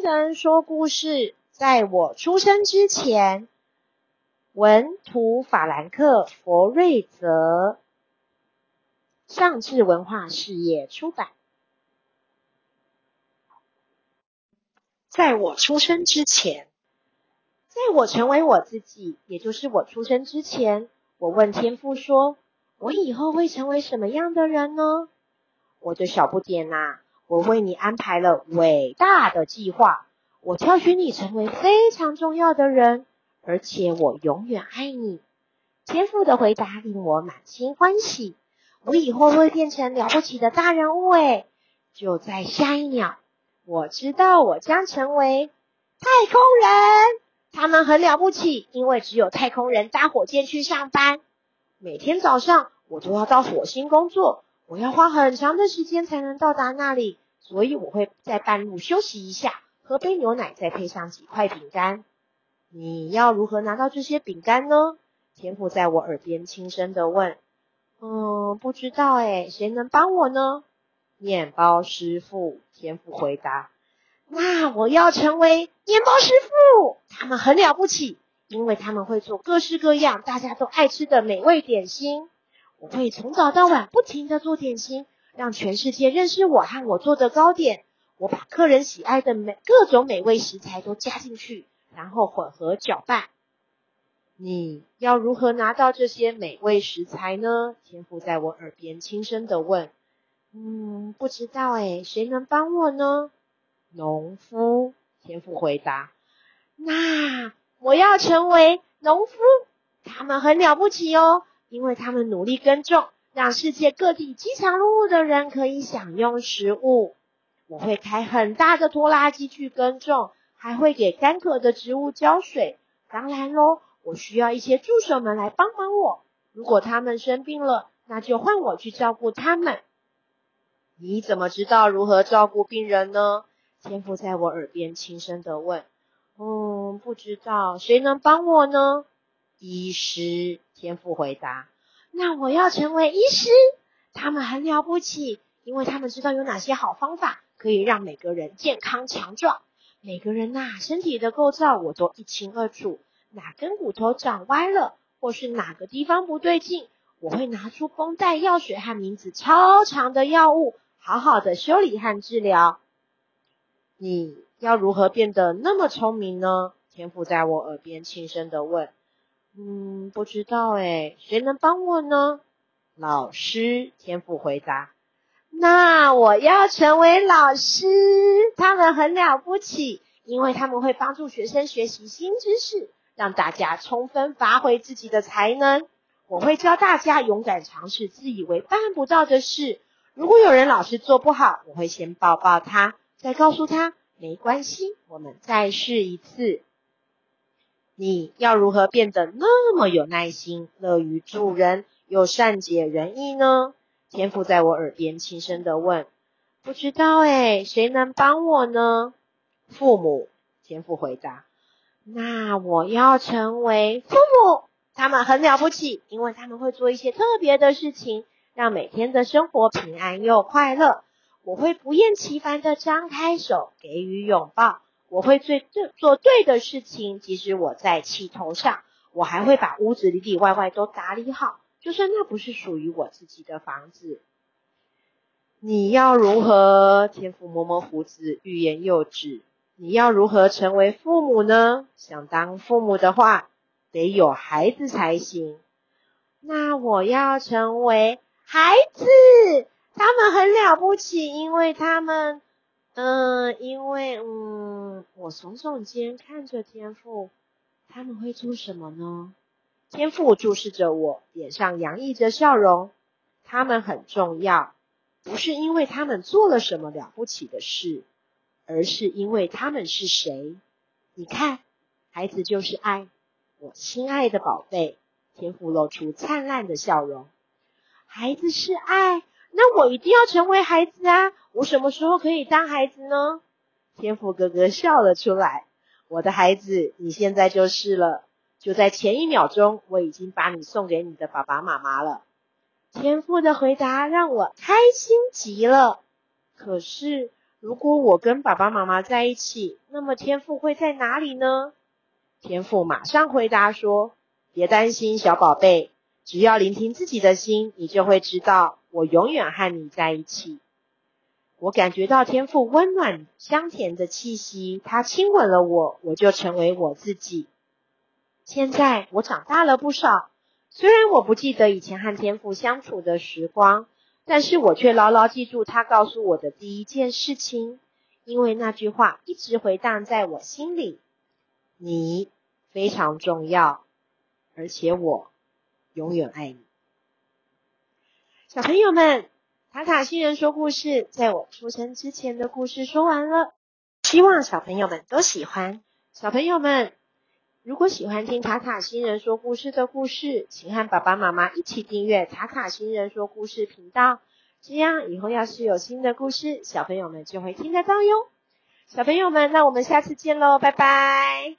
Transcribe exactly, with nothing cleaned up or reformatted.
听人说故事，在我出生之前。文图法兰克·佛瑞泽，上智文化事业出版。在我出生之前，在我成为我自己，也就是我出生之前，我问天父说，我以后会成为什么样的人呢？我的小不点啊，我为你安排了伟大的计划，我挑选你成为非常重要的人，而且我永远爱你。天父的回答令我满心欢喜，我以后会变成了不起的大人物诶。就在下一秒，我知道我将成为太空人，他们很了不起，因为只有太空人搭火箭去上班。每天早上我都要到火星工作，我要花很长的时间才能到达那里，所以我会在半路休息一下，喝杯牛奶，再配上几块饼干。你要如何拿到这些饼干呢？天父在我耳边轻声地问。嗯，不知道诶，谁能帮我呢？面包师傅，天父回答。那我要成为面包师傅，他们很了不起，因为他们会做各式各样大家都爱吃的美味点心。我会从早到晚不停地做点心，让全世界认识我和我做的糕点。我把客人喜爱的美各种美味食材都加进去，然后混合搅拌。你要如何拿到这些美味食材呢？天父在我耳边轻声地问。嗯，不知道诶，谁能帮我呢？农夫，天父回答。那我要成为农夫，他们很了不起哦，因为他们努力耕种，让世界各地饥肠辘辘的人可以享用食物。我会开很大的拖拉机去耕种，还会给干渴的植物浇水。当然咯，我需要一些助手们来帮忙我，如果他们生病了，那就换我去照顾他们。你怎么知道如何照顾病人呢？天父在我耳边轻声地问。嗯，不知道，谁能帮我呢？医师，天父回答。那我要成为医师，他们很了不起，因为他们知道有哪些好方法可以让每个人健康强壮。每个人啊，身体的构造我都一清二楚，哪根骨头长歪了，或是哪个地方不对劲，我会拿出绷带、药水和名字超长的药物，好好的修理和治疗。你要如何变得那么聪明呢？天父在我耳边轻声地问。嗯，不知道诶，谁能帮我呢？老师，天父回答。那我要成为老师，他们很了不起，因为他们会帮助学生学习新知识，让大家充分发挥自己的才能。我会教大家勇敢尝试自以为办不到的事。如果有人老是做不好，我会先抱抱他，再告诉他，没关系，我们再试一次。你要如何变得那么有耐心，乐于助人，又善解人意呢？天父在我耳边轻声地问。不知道诶，谁能帮我呢？父母，天父回答。那我要成为父母，他们很了不起，因为他们会做一些特别的事情，让每天的生活平安又快乐。我会不厌其烦地张开手，给予拥抱。我会最对做对的事情，即使我在气头上。我还会把屋子里里外外都打理好，就算那不是属于我自己的房子。你要如何？天父摸摸胡子，欲言又止。你要如何成为父母呢？想当父母的话，得有孩子才行。那我要成为孩子，他们很了不起，因为他们嗯、呃，因为嗯，我耸耸肩看着天父，他们会做什么呢？天父注视着我，脸上洋溢着笑容。他们很重要，不是因为他们做了什么了不起的事，而是因为他们是谁。你看，孩子就是爱，我亲爱的宝贝。天父露出灿烂的笑容。孩子是爱，那我一定要成为孩子啊！我什么时候可以当孩子呢？天父哥哥笑了出来。我的孩子，你现在就是了。就在前一秒钟，我已经把你送给你的爸爸妈妈了。天父的回答让我开心极了。可是，如果我跟爸爸妈妈在一起，那么天父会在哪里呢？天父马上回答说，别担心小宝贝，只要聆听自己的心，你就会知道我永远和你在一起。我感觉到天父温暖香甜的气息，他亲吻了我，我就成为我自己。现在我长大了不少，虽然我不记得以前和天父相处的时光，但是我却牢牢记住他告诉我的第一件事情，因为那句话一直回荡在我心里，你非常重要，而且我永远爱你。小朋友们，塔塔星人说故事在我出生之前的故事说完了，希望小朋友们都喜欢。小朋友们，如果喜欢听塔塔星人说故事的故事，请和爸爸妈妈一起订阅塔塔星人说故事频道，这样以后要是有新的故事，小朋友们就会听得到哟。小朋友们，那我们下次见咯，拜拜。